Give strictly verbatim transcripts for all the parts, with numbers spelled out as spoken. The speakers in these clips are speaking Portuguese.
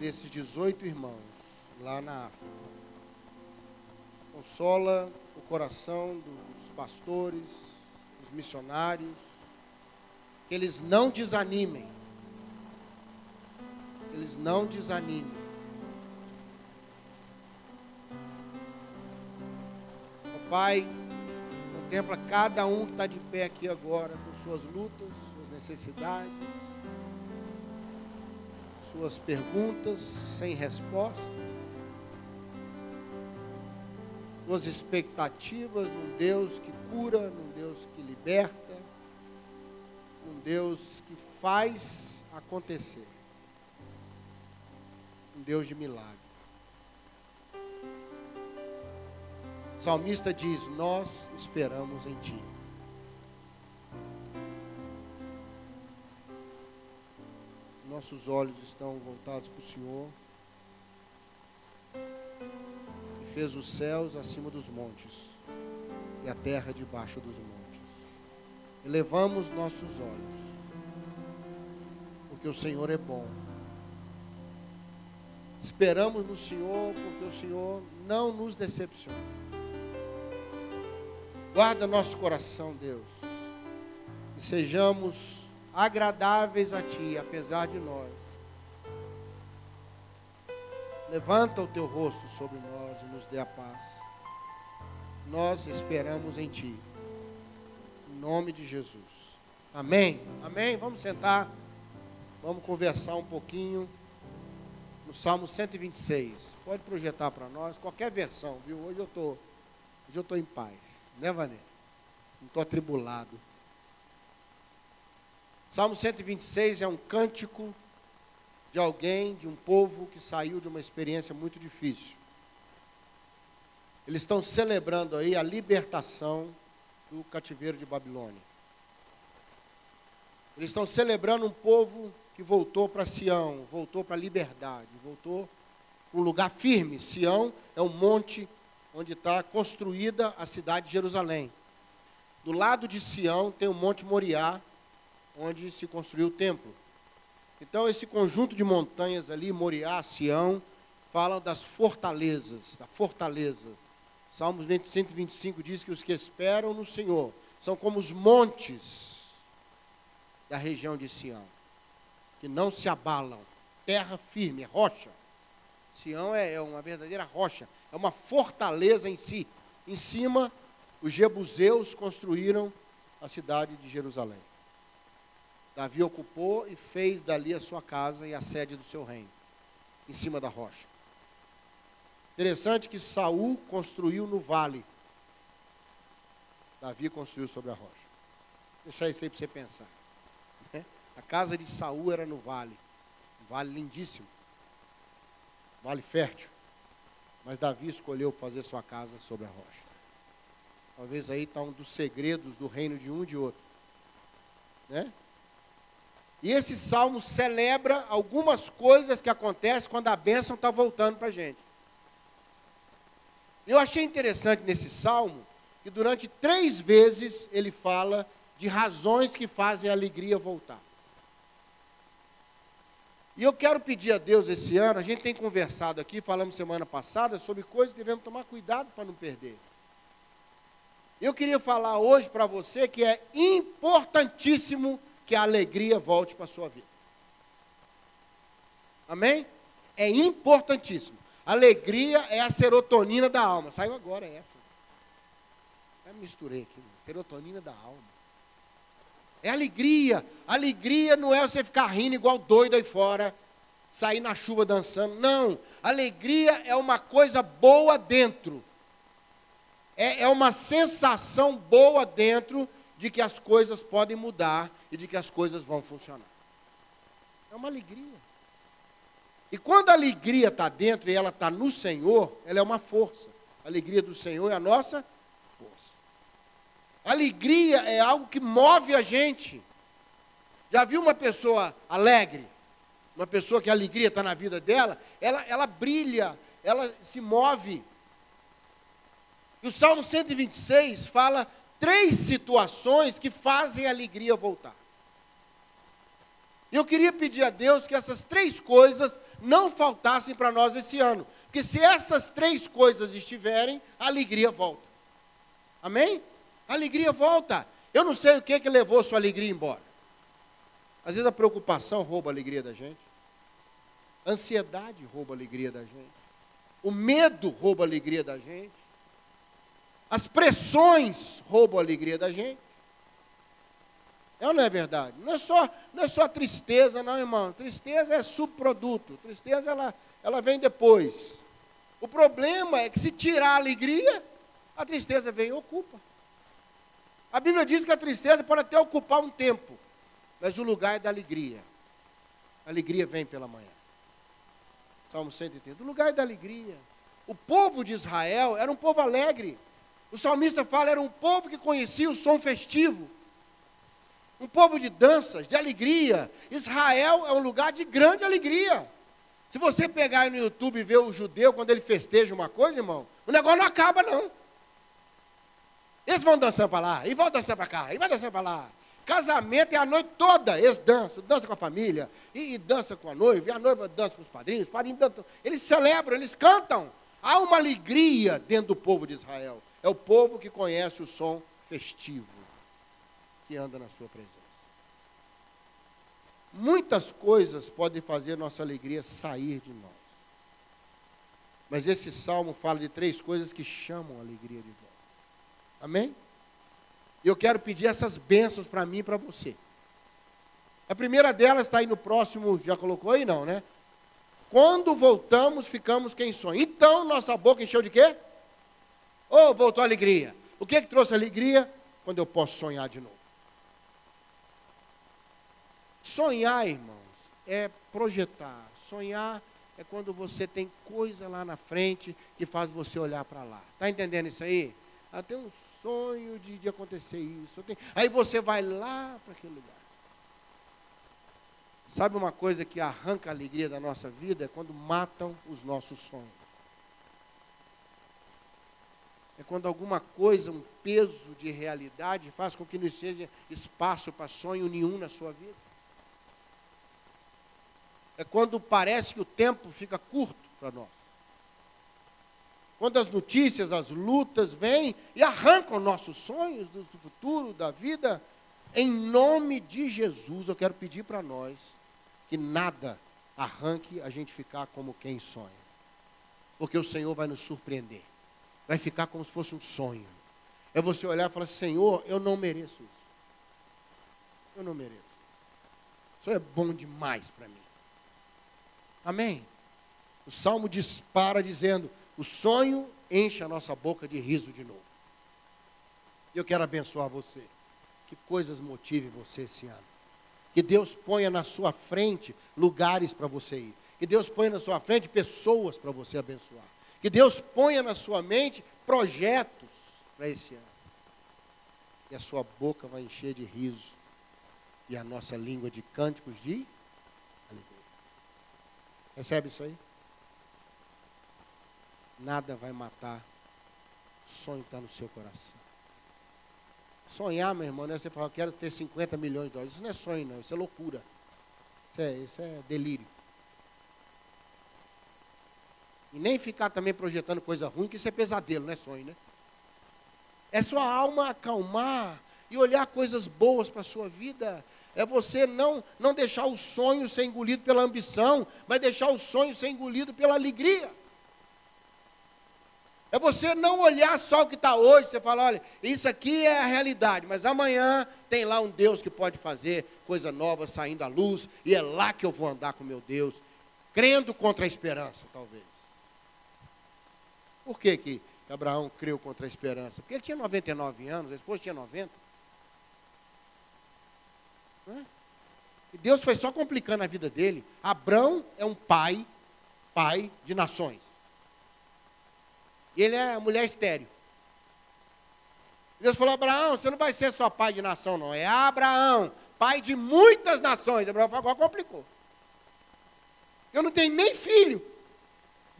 desses dezoito irmãos lá na África. Consola o coração dos pastores, dos missionários, que eles não desanimem, que eles não desanimem. Ó Pai, contempla cada um que está de pé aqui agora, com suas lutas, suas necessidades, suas perguntas sem resposta, suas expectativas num Deus que cura, num Deus que liberta, num Deus que faz acontecer, um Deus de milagre. O salmista diz: nós esperamos em Ti. Nossos olhos estão voltados para o Senhor, que fez os céus acima dos montes e a terra debaixo dos montes. Elevamos nossos olhos, porque o Senhor é bom. Esperamos no Senhor, porque o Senhor não nos decepciona. Guarda nosso coração, Deus, e sejamos agradáveis a Ti, apesar de nós. Levanta o Teu rosto sobre nós e nos dê a paz. Nós esperamos em Ti, em nome de Jesus. Amém? Amém? Vamos sentar, vamos conversar um pouquinho no Salmo cento e vinte e seis. Pode projetar para nós, qualquer versão, viu? Hoje eu tô, hoje eu tô em paz, né, Vanessa? Não tô atribulado. Salmo cento e vinte e seis é um cântico de alguém, de um povo que saiu de uma experiência muito difícil. Eles estão celebrando aí a libertação do cativeiro de Babilônia. Eles estão celebrando um povo que voltou para Sião, voltou para a liberdade, voltou para um lugar firme. Sião é um monte onde está construída a cidade de Jerusalém. Do lado de Sião tem o Monte Moriá, onde se construiu o templo. Então, esse conjunto de montanhas ali, Moriá, Sião, falam das fortalezas, da fortaleza. Salmos cento e vinte e cinco diz que os que esperam no Senhor são como os montes da região de Sião, que não se abalam, terra firme, rocha. Sião é, é uma verdadeira rocha, é uma fortaleza em si. Em cima, os jebuseus construíram a cidade de Jerusalém. Davi ocupou e fez dali a sua casa e a sede do seu reino, em cima da rocha. Interessante que Saul construiu no vale. Davi construiu sobre a rocha. Vou deixar isso aí para você pensar. A casa de Saul era no vale. Um vale lindíssimo. Um vale fértil. Mas Davi escolheu fazer sua casa sobre a rocha. Talvez aí está um dos segredos do reino de um e de outro. Né? E esse salmo celebra algumas coisas que acontecem quando a bênção está voltando para a gente. Eu achei interessante nesse salmo que durante três vezes ele fala de razões que fazem a alegria voltar. E eu quero pedir a Deus esse ano, a gente tem conversado aqui, falamos semana passada, sobre coisas que devemos tomar cuidado para não perder. Eu queria falar hoje para você que é importantíssimo que a alegria volte para a sua vida. Amém? É importantíssimo. Alegria é a serotonina da alma. Saiu agora essa. Eu misturei aqui. Serotonina da alma. É alegria. Alegria não é você ficar rindo igual doido aí fora, sair na chuva dançando. Não. Alegria é uma coisa boa dentro. É, é uma sensação boa dentro de que as coisas podem mudar e de que as coisas vão funcionar. É uma alegria. E quando a alegria está dentro e ela está no Senhor, ela é uma força. A alegria do Senhor é a nossa força. A alegria é algo que move a gente. Já viu uma pessoa alegre? Uma pessoa que a alegria está na vida dela, ela, ela brilha, ela se move. E o Salmo cento e vinte e seis fala três situações que fazem a alegria voltar. Eu queria pedir a Deus que essas três coisas não faltassem para nós esse ano. Porque se essas três coisas estiverem, a alegria volta. Amém? A alegria volta. Eu não sei o que que levou sua alegria embora. Às vezes a preocupação rouba a alegria da gente. A ansiedade rouba a alegria da gente. O medo rouba a alegria da gente. As pressões roubam a alegria da gente. É ou não é verdade? Não é só, não é só tristeza, não, irmão. Tristeza é subproduto. Tristeza, ela, ela vem depois. O problema é que se tirar a alegria, a tristeza vem e ocupa. A Bíblia diz que a tristeza pode até ocupar um tempo, mas o lugar é da alegria. A alegria vem pela manhã. Salmo cento e trinta. O lugar é da alegria. O povo de Israel era um povo alegre. O salmista fala, era um povo que conhecia o som festivo. Um povo de danças, de alegria. Israel é um lugar de grande alegria. Se você pegar aí no YouTube e ver o judeu, quando ele festeja uma coisa, irmão, o negócio não acaba, não. Eles vão dançando para lá, e vão dançando para cá, e vão dançando para lá. Casamento é a noite toda. Eles dançam, dançam com a família, e, e dançam com a noiva, e a noiva dança com os padrinhos, os padrinhos dançam. Eles celebram, eles cantam. Há uma alegria dentro do povo de Israel. É o povo que conhece o som festivo, que anda na sua presença. Muitas coisas podem fazer nossa alegria sair de nós. Mas esse salmo fala de três coisas que chamam a alegria de volta. Amém? Eu quero pedir essas bênçãos para mim e para você. A primeira delas está aí no próximo, já colocou aí não, né? Quando voltamos, ficamos quem sonha. Então, nossa boca encheu de quê? Oh, voltou a alegria. O que é que trouxe alegria? Quando eu posso sonhar de novo. Sonhar, irmãos, é projetar. Sonhar é quando você tem coisa lá na frente que faz você olhar para lá. Está entendendo isso aí? Ah, tem um sonho de, de acontecer isso. Tenho... Aí você vai lá para aquele lugar. Sabe uma coisa que arranca a alegria da nossa vida? É quando matam os nossos sonhos. É quando alguma coisa, um peso de realidade, faz com que não seja espaço para sonho nenhum na sua vida. É quando parece que o tempo fica curto para nós. Quando as notícias, as lutas vêm e arrancam nossos sonhos do futuro, da vida. Em nome de Jesus, eu quero pedir para nós que nada arranque a gente ficar como quem sonha. Porque o Senhor vai nos surpreender. Vai ficar como se fosse um sonho. É você olhar e falar, Senhor, eu não mereço isso. Eu não mereço. Isso é bom demais para mim. Amém? O Salmo dispara dizendo, o sonho enche a nossa boca de riso de novo. Eu quero abençoar você. Que coisas motivem você esse ano. Que Deus ponha na sua frente lugares para você ir. Que Deus ponha na sua frente pessoas para você abençoar. Que Deus ponha na sua mente projetos para esse ano. E a sua boca vai encher de riso. E a nossa língua de cânticos de alegria. Recebe isso aí? Nada vai matar. O sonho está no seu coração. Sonhar, meu irmão, né? Você fala, eu quero ter cinquenta milhões de dólares. Isso não é sonho, não. Isso é loucura. Isso é, isso é delírio. E nem ficar também projetando coisa ruim, que isso é pesadelo, não é sonho, né? É sua alma acalmar e olhar coisas boas para a sua vida. É você não, não deixar o sonho ser engolido pela ambição, mas deixar o sonho ser engolido pela alegria. É você não olhar só o que está hoje, você fala, olha, isso aqui é a realidade, mas amanhã tem lá um Deus que pode fazer coisa nova saindo à luz, e é lá que eu vou andar com meu Deus, crendo contra a esperança, talvez. Por que que Abraão creu contra a esperança? Porque ele tinha noventa e nove anos, a esposa tinha noventa. Não é? E Deus foi só complicando a vida dele. Abraão é um pai, pai de nações. Ele é mulher estéril. Deus falou, Abraão, você não vai ser só pai de nação, não. É Abraão, pai de muitas nações. Abraão falou, agora complicou. Eu não tenho nem filho.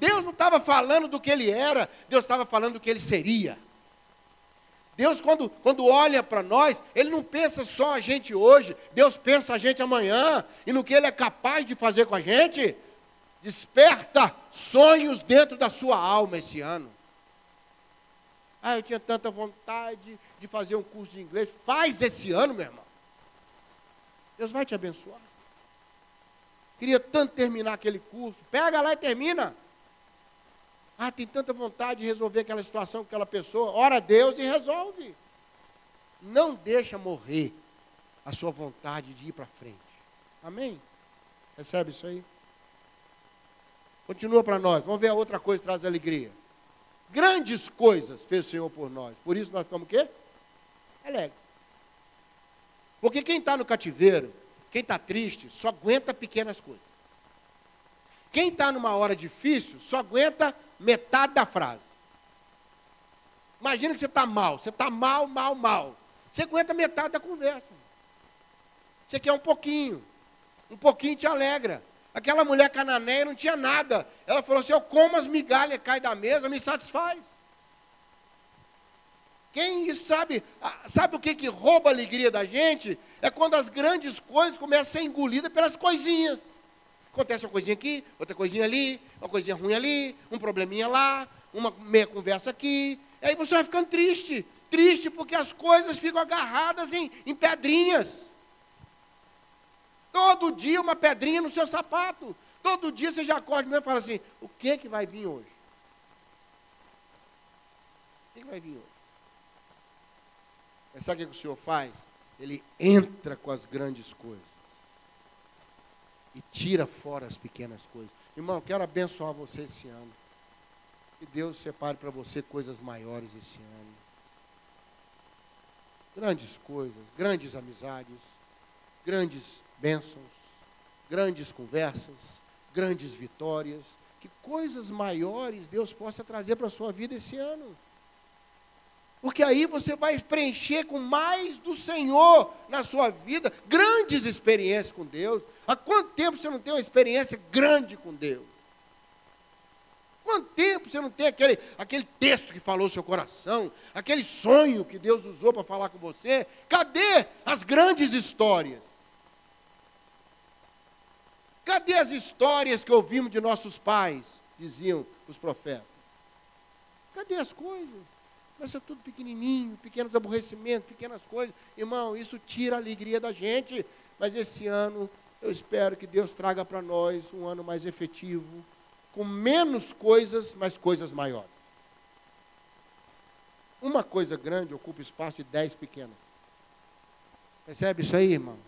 Deus não estava falando do que ele era, Deus estava falando do que ele seria. Deus, quando, quando olha para nós, Ele não pensa só a gente hoje. Deus pensa a gente amanhã e no que Ele é capaz de fazer com a gente. Desperta sonhos dentro da sua alma esse ano. Ah, eu tinha tanta vontade de fazer um curso de inglês. Faz esse ano, meu irmão. Deus vai te abençoar. Queria tanto terminar aquele curso. Pega lá e termina. Ah, tem tanta vontade de resolver aquela situação com aquela pessoa. Ora a Deus e resolve. Não deixa morrer a sua vontade de ir para frente. Amém? Recebe isso aí? Continua para nós. Vamos ver a outra coisa que traz alegria. Grandes coisas fez o Senhor por nós. Por isso nós ficamos o quê? Alegre. Porque quem está no cativeiro, quem está triste, só aguenta pequenas coisas. Quem está numa hora difícil, só aguenta metade da frase. Imagina que você está mal. Você está mal, mal, mal. Você aguenta metade da conversa. Você quer um pouquinho. Um pouquinho te alegra. Aquela mulher cananeia não tinha nada. Ela falou assim, eu como as migalhas que caem da mesa, me satisfaz. Quem sabe, sabe o que, que rouba a alegria da gente? É quando as grandes coisas começam a ser engolidas pelas coisinhas. Acontece uma coisinha aqui, outra coisinha ali, uma coisinha ruim ali, um probleminha lá, uma meia conversa aqui. E aí você vai ficando triste. Triste porque as coisas ficam agarradas em, em pedrinhas. Todo dia uma pedrinha no seu sapato. Todo dia você já acorda mesmo e fala assim, o que, que vai vir hoje? O que, que vai vir hoje? Mas sabe o que o Senhor faz? Ele entra com as grandes coisas e tira fora as pequenas coisas. Irmão, quero abençoar você esse ano. Que Deus separe para você coisas maiores esse ano. Grandes coisas, grandes amizades, grandes bênçãos, grandes conversas, grandes vitórias. Que coisas maiores Deus possa trazer para a sua vida esse ano. Porque aí você vai preencher com mais do Senhor na sua vida. Grandes experiências com Deus. Há quanto tempo você não tem uma experiência grande com Deus? Quanto tempo você não tem aquele, aquele texto que falou no seu coração? Aquele sonho que Deus usou para falar com você? Cadê as grandes histórias? Cadê as histórias que ouvimos de nossos pais? Diziam os profetas. Cadê as coisas? Mas é tudo pequenininho, pequenos aborrecimentos, pequenas coisas. Irmão, isso tira a alegria da gente. Mas esse ano, eu espero que Deus traga para nós um ano mais efetivo, com menos coisas, mas coisas maiores. Uma coisa grande ocupa espaço de dez pequenas. Percebe isso aí, irmão?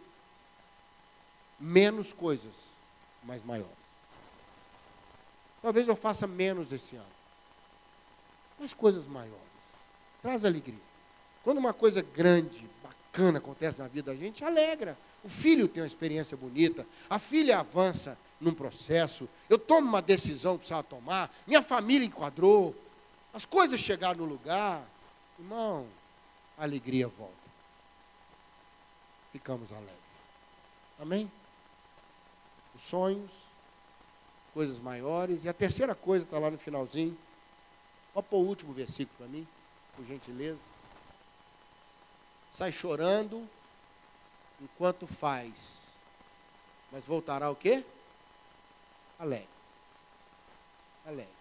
Menos coisas, mas maiores. Talvez eu faça menos esse ano, mas coisas maiores. Traz alegria. Quando uma coisa grande, bacana acontece na vida da gente, alegra. O filho tem uma experiência bonita, a filha avança num processo, eu tomo uma decisão que precisava tomar, minha família enquadrou, as coisas chegaram no lugar. Irmão, a alegria volta. Ficamos alegres. Amém? Os sonhos, coisas maiores. E a terceira coisa está lá no finalzinho. Pode pôr o último versículo para mim, por gentileza. Sai chorando enquanto faz, mas voltará o quê? Alegre. Alegre.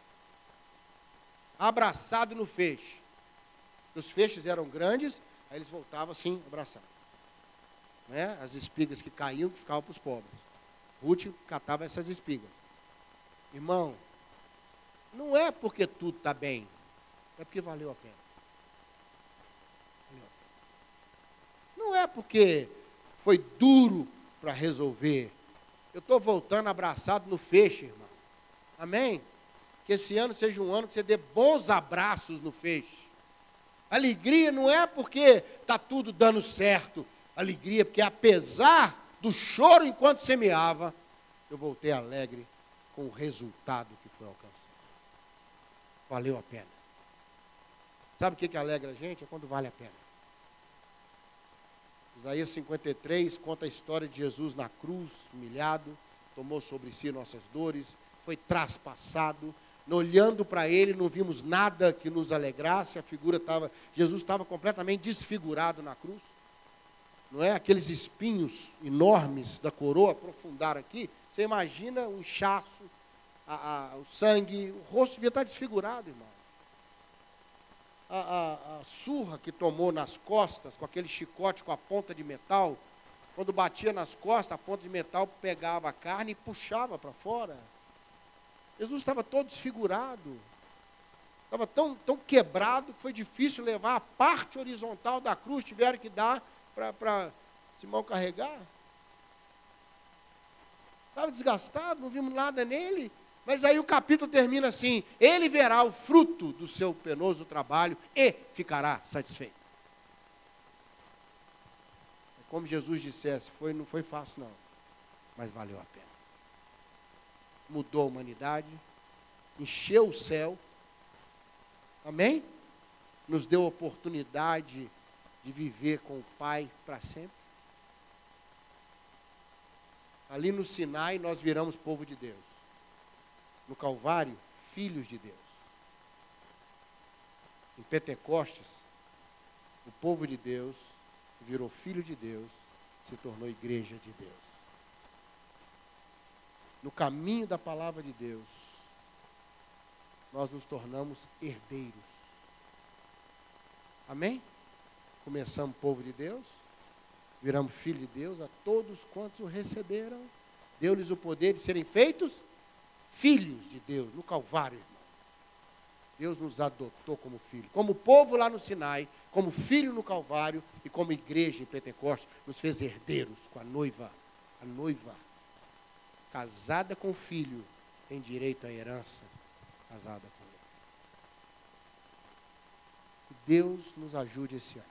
Abraçado no feixe. Os feixes eram grandes, aí eles voltavam assim, abraçados. Né? As espigas que caíam, que ficavam para os pobres. Ruth catava essas espigas. Irmão, não é porque tudo está bem, é porque valeu a pena. Não é porque foi duro para resolver. Eu estou voltando abraçado no feixe, irmão. Amém? Que esse ano seja um ano que você dê bons abraços no feixe. Alegria não é porque está tudo dando certo. Alegria porque apesar do choro enquanto semeava, eu voltei alegre com o resultado que foi alcançado. Valeu a pena. Sabe o que, que alegra a gente? É quando vale a pena. Isaías cinquenta e três conta a história de Jesus na cruz, humilhado, tomou sobre si nossas dores, foi traspassado, olhando para ele, não vimos nada que nos alegrasse, a figura estava, Jesus estava completamente desfigurado na cruz. Não é? Aqueles espinhos enormes da coroa aprofundaram aqui. Você imagina o inchaço, a, a, o sangue, o rosto devia estar desfigurado, irmão. A, a, a surra que tomou nas costas, com aquele chicote com a ponta de metal, quando batia nas costas, a ponta de metal pegava a carne e puxava para fora. Jesus estava todo desfigurado. Estava tão, tão quebrado que foi difícil levar a parte horizontal da cruz, tiveram que dar para Simão carregar. Estava desgastado, não vimos nada nele. Mas aí o capítulo termina assim: ele verá o fruto do seu penoso trabalho e ficará satisfeito. É como Jesus dissesse, foi, não foi fácil não, mas valeu a pena. Mudou a humanidade, encheu o céu, amém? Nos deu a oportunidade de viver com o Pai para sempre. Ali no Sinai nós viramos povo de Deus. No Calvário, filhos de Deus. Em Pentecostes, o povo de Deus virou filho de Deus, se tornou igreja de Deus. No caminho da palavra de Deus, nós nos tornamos herdeiros. Amém? Começamos povo de Deus, viramos filho de Deus, a todos quantos o receberam, deu-lhes o poder de serem feitos filhos de Deus, no Calvário, irmão. Deus nos adotou como filho, como povo lá no Sinai, como filho no Calvário e como igreja em Pentecostes, nos fez herdeiros com a noiva. A noiva, casada com o filho, tem direito à herança, casada com ele. Que Deus nos ajude esse ano.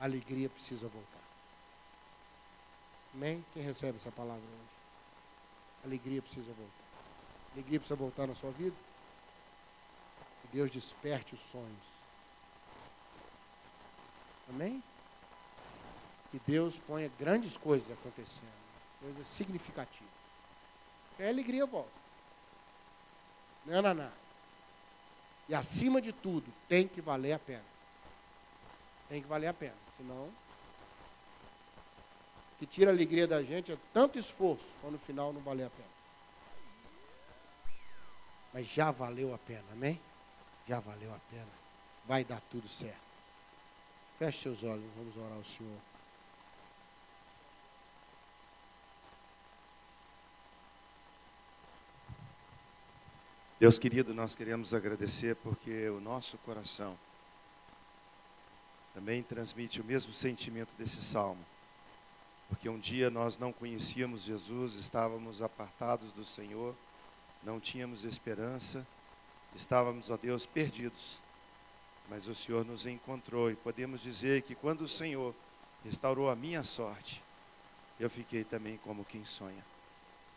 A alegria precisa voltar. Amém? Quem recebe essa palavra hoje? Alegria precisa voltar. Alegria precisa voltar na sua vida. Que Deus desperte os sonhos. Amém? Que Deus ponha grandes coisas acontecendo. Coisas significativas. Que a alegria volta. Não, não, não. E acima de tudo, tem que valer a pena. Tem que valer a pena. Senão... que tira a alegria da gente é tanto esforço, quando no final não valer a pena. Mas já valeu a pena, amém? Já valeu a pena. Vai dar tudo certo. Feche seus olhos, vamos orar ao Senhor. Deus querido, nós queremos agradecer porque o nosso coração também transmite o mesmo sentimento desse salmo. Porque um dia nós não conhecíamos Jesus, estávamos apartados do Senhor, não tínhamos esperança, estávamos, ó Deus, perdidos. Mas o Senhor nos encontrou e podemos dizer que quando o Senhor restaurou a minha sorte, eu fiquei também como quem sonha.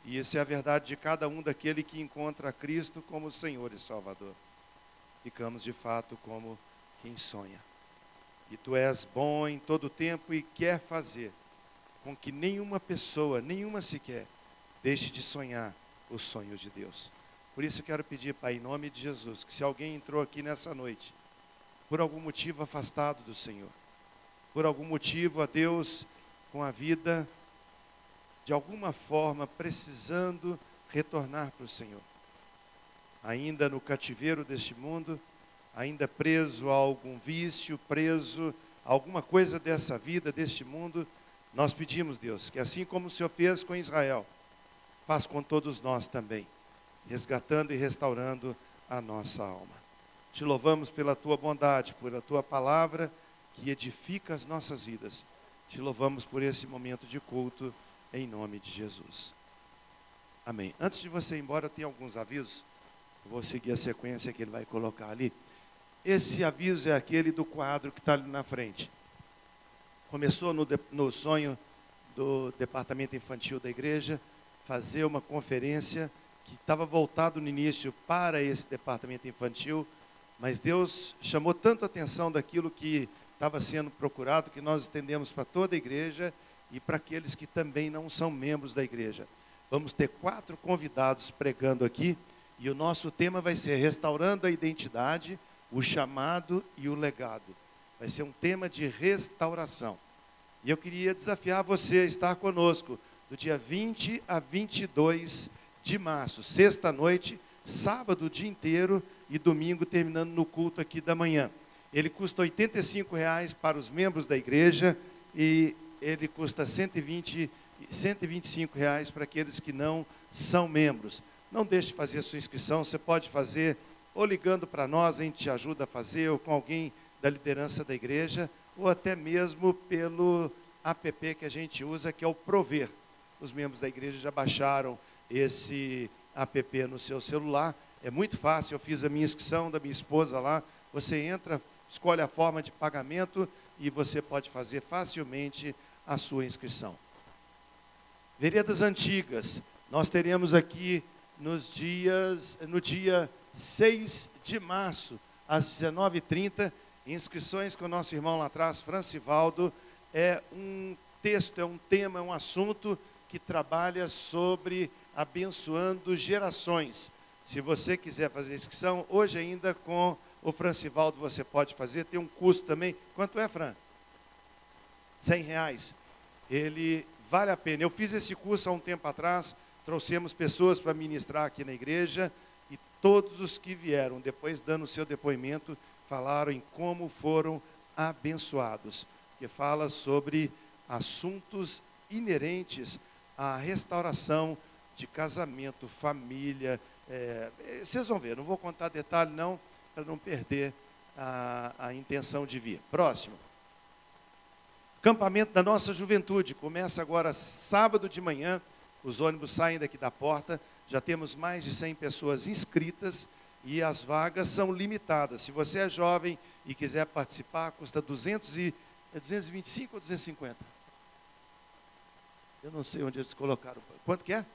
E isso é a verdade de cada um daquele que encontra Cristo como Senhor e Salvador. Ficamos de fato como quem sonha. E Tu és bom em todo o tempo e quer fazer com que nenhuma pessoa, nenhuma sequer, deixe de sonhar os sonhos de Deus. Por isso eu quero pedir, Pai, em nome de Jesus, que se alguém entrou aqui nessa noite, por algum motivo afastado do Senhor, por algum motivo, a Deus, com a vida, de alguma forma, precisando retornar para o Senhor. Ainda no cativeiro deste mundo, ainda preso a algum vício, preso a alguma coisa dessa vida, deste mundo, nós pedimos, Deus, que assim como o Senhor fez com Israel, faz com todos nós também, resgatando e restaurando a nossa alma. Te louvamos pela Tua bondade, pela Tua palavra que edifica as nossas vidas. Te louvamos por esse momento de culto, em nome de Jesus. Amém. Antes de você ir embora, eu tenho alguns avisos. Eu vou seguir a sequência que ele vai colocar ali. Esse aviso é aquele do quadro que está ali na frente. Começou no, de, no sonho do departamento infantil da igreja, fazer uma conferência que estava voltado no início para esse departamento infantil, mas Deus chamou tanto a atenção daquilo que estava sendo procurado, que nós estendemos para toda a igreja e para aqueles que também não são membros da igreja. Vamos ter quatro convidados pregando aqui, E o nosso tema vai ser Restaurando a Identidade, o Chamado e o Legado. Vai ser um tema de restauração. E eu queria desafiar você a estar conosco do dia vinte a vinte e dois de março, sexta-noite, sábado o dia inteiro e domingo terminando no culto aqui da manhã. Ele custa oitenta e cinco reais para os membros da igreja e ele custa cento e vinte, cento e vinte e cinco reais para aqueles que não são membros. Não deixe de fazer a sua inscrição, você pode fazer ou ligando para nós, a gente te ajuda a fazer, ou com alguém da liderança da igreja, ou até mesmo pelo app que a gente usa, que é o Prover. Os membros da igreja já baixaram esse app no seu celular, é muito fácil, eu fiz a minha inscrição da minha esposa lá, você entra, escolhe a forma de pagamento e você pode fazer facilmente a sua inscrição. Veredas Antigas, nós teremos aqui nos dias, no dia seis de março, às dezenove e trinta, inscrições com o nosso irmão lá atrás, Francivaldo. É um texto, é um tema, é um assunto que trabalha sobre abençoando gerações. Se você quiser fazer inscrição, hoje ainda com o Francivaldo você pode fazer, tem um custo também. Quanto é, Fran? cem reais. Ele vale a pena. Eu fiz esse curso há um tempo atrás, trouxemos pessoas para ministrar aqui na igreja e todos os que vieram, depois dando o seu depoimento, falaram em como foram abençoados. Que fala sobre assuntos inerentes à restauração de casamento, família. É, vocês vão ver, não vou contar detalhe não, para não perder a, a intenção de vir. Próximo. Acampamento da Nossa Juventude. Começa agora sábado de manhã. Os ônibus saem daqui da porta, já temos mais de cem pessoas inscritas e as vagas são limitadas. Se você é jovem e quiser participar, custa duzentos e, é duzentos e vinte e cinco ou duzentos e cinquenta? Eu não sei onde eles colocaram. Quanto que é?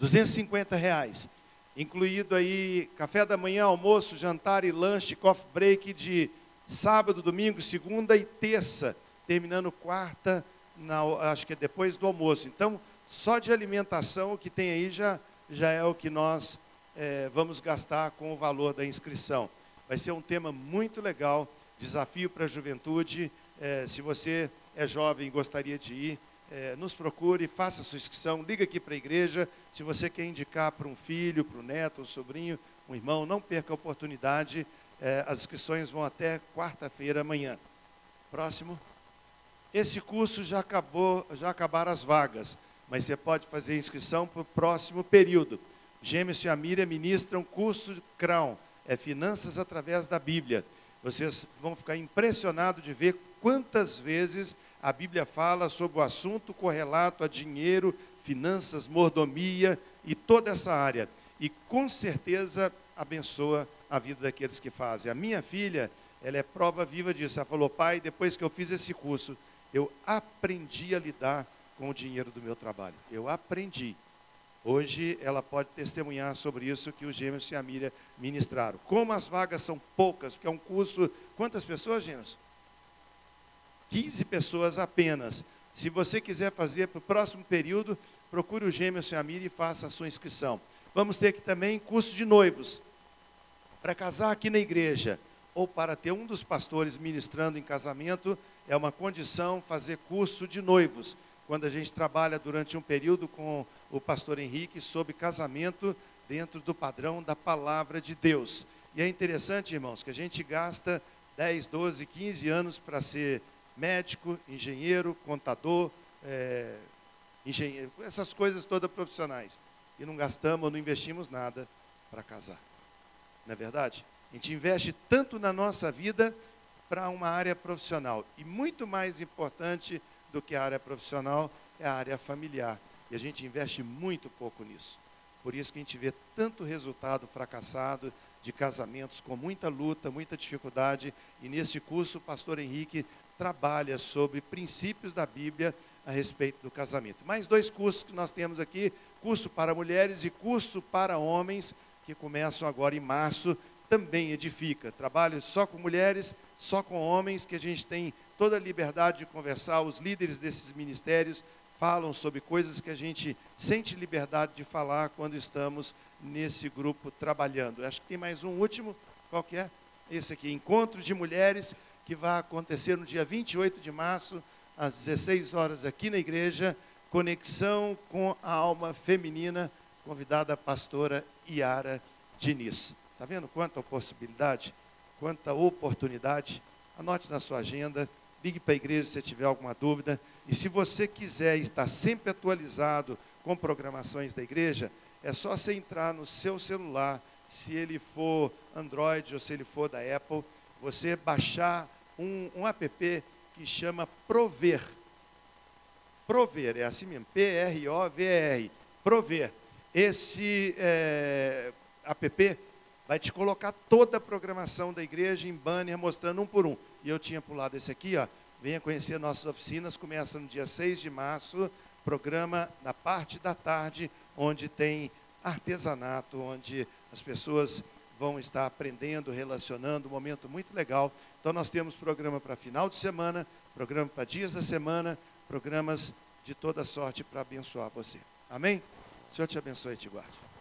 duzentos e cinquenta reais. Incluído aí café da manhã, almoço, jantar e lanche, coffee break de sábado, domingo, segunda e terça, terminando quarta, na, acho que é depois do almoço. Então, só de alimentação, o que tem aí já, já é o que nós é, vamos gastar com o valor da inscrição. Vai ser um tema muito legal, desafio para a juventude. É, se você é jovem e gostaria de ir, é, nos procure, faça a sua inscrição, liga aqui para a igreja. Se você quer indicar para um filho, para um neto, um sobrinho, um irmão, não perca a oportunidade. É, as inscrições vão até quarta-feira amanhã. Próximo. Esse curso já acabou, já acabaram as vagas. Mas você pode fazer inscrição para o próximo período. Gêmeos e a Miriam ministram curso Crown, é Finanças através da Bíblia. Vocês vão ficar impressionados de ver quantas vezes a Bíblia fala sobre o assunto correlato a dinheiro, finanças, mordomia e toda essa área. E com certeza abençoa a vida daqueles que fazem. A minha filha, ela é prova viva disso. Ela falou, pai, depois que eu fiz esse curso, eu aprendi a lidar com o dinheiro do meu trabalho. Eu aprendi. Hoje ela pode testemunhar sobre isso que os Gêmeos e a Miriam ministraram. Como as vagas são poucas, porque é um curso... Quantas pessoas, Gêmeos? quinze pessoas apenas. Se você quiser fazer para o próximo período, procure o Gêmeos e a Miriam e faça a sua inscrição. Vamos ter aqui também curso de noivos. Para casar aqui na igreja, ou para ter um dos pastores ministrando em casamento, é uma condição fazer curso de noivos. Quando a gente trabalha durante um período com o pastor Henrique sobre casamento dentro do padrão da palavra de Deus. E é interessante, irmãos, que a gente gasta dez, doze, quinze anos para ser médico, engenheiro, contador, é, engenheiro, essas coisas todas profissionais. E não gastamos, não investimos nada para casar. Não é verdade? A gente investe tanto na nossa vida para uma área profissional. E muito mais importante do que a área profissional, é a área familiar. E a gente investe muito pouco nisso. Por isso que a gente vê tanto resultado fracassado de casamentos com muita luta, muita dificuldade. E nesse curso o pastor Henrique trabalha sobre princípios da Bíblia a respeito do casamento. Mais dois cursos que nós temos aqui, curso para mulheres e curso para homens, que começam agora em março, também edifica. Trabalho só com mulheres, só com homens, que a gente tem toda a liberdade de conversar, os líderes desses ministérios falam sobre coisas que a gente sente liberdade de falar quando estamos nesse grupo trabalhando. Acho que tem mais um último, qual que é? Esse aqui, Encontro de Mulheres, que vai acontecer no dia vinte e oito de março, às dezesseis horas, aqui na igreja, Conexão com a Alma Feminina, convidada a pastora Yara Diniz. Está vendo quanta possibilidade, quanta oportunidade? Anote na sua agenda, ligue para a igreja se tiver alguma dúvida. E se você quiser estar sempre atualizado com programações da igreja, é só você entrar no seu celular, se ele for Android ou se ele for da Apple, você baixar um, um app que chama Prover. Prover, é assim mesmo, P R O V E R, Prover. Esse é, app vai te colocar toda a programação da igreja em banner, mostrando um por um. E eu tinha pulado esse aqui, ó. Venha conhecer nossas oficinas, começa no dia seis de março, programa na parte da tarde, onde tem artesanato, onde as pessoas vão estar aprendendo, relacionando, um momento muito legal. Então nós temos programa para final de semana, programa para dias da semana, programas de toda sorte para abençoar você. Amém? O Senhor te abençoe e te guarde.